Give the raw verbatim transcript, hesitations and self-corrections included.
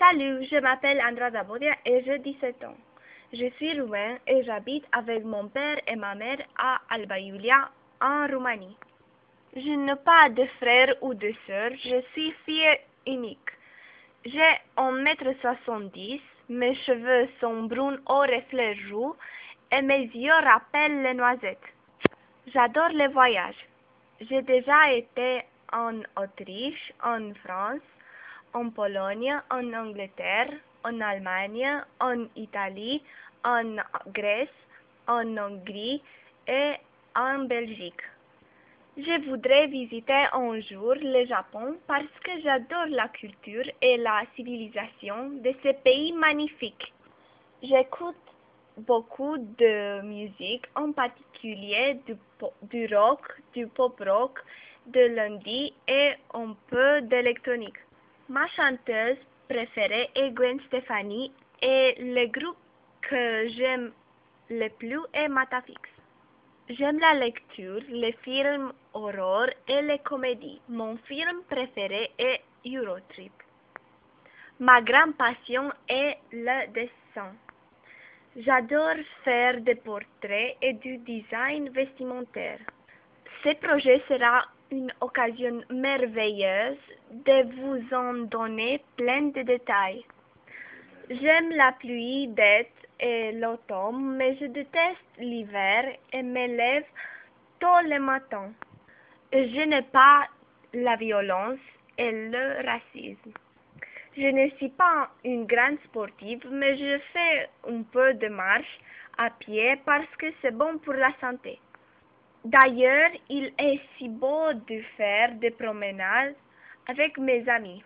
Salut, je m'appelle Andrada Bodea et j'ai dix-sept ans. Je suis roumain et j'habite avec mon père et ma mère à Alba Iulia, en Roumanie. Je n'ai pas de frère ou de sœur, je suis fille unique. J'ai un mètre soixante-dix, mes cheveux sont bruns au reflet roux et mes yeux rappellent les noisettes. J'adore les voyages. J'ai déjà été en Autriche, en France, en Pologne, en Angleterre, en Allemagne, en Italie, en Grèce, en Hongrie et en Belgique. Je voudrais visiter un jour le Japon parce que j'adore la culture et la civilisation de ce pays magnifique. J'écoute beaucoup de musique, en particulier du, du rock, du pop-rock, de l'indie et un peu d'électronique. Ma chanteuse préférée est Gwen Stefani et le groupe que j'aime le plus est Matafix. J'aime la lecture, les films horreur et les comédies. Mon film préféré est Eurotrip. Ma grande passion est le dessin. J'adore faire des portraits et du design vestimentaire. Ce projet sera une occasion merveilleuse de vous en donner plein de détails. J'aime la pluie d'été et l'automne, mais je déteste l'hiver et me lève tôt le matin. Je n'ai pas la violence et le racisme. Je ne suis pas une grande sportive, mais je fais un peu de marche à pied parce que c'est bon pour la santé. D'ailleurs, il est si beau de faire des promenades avec mes amis.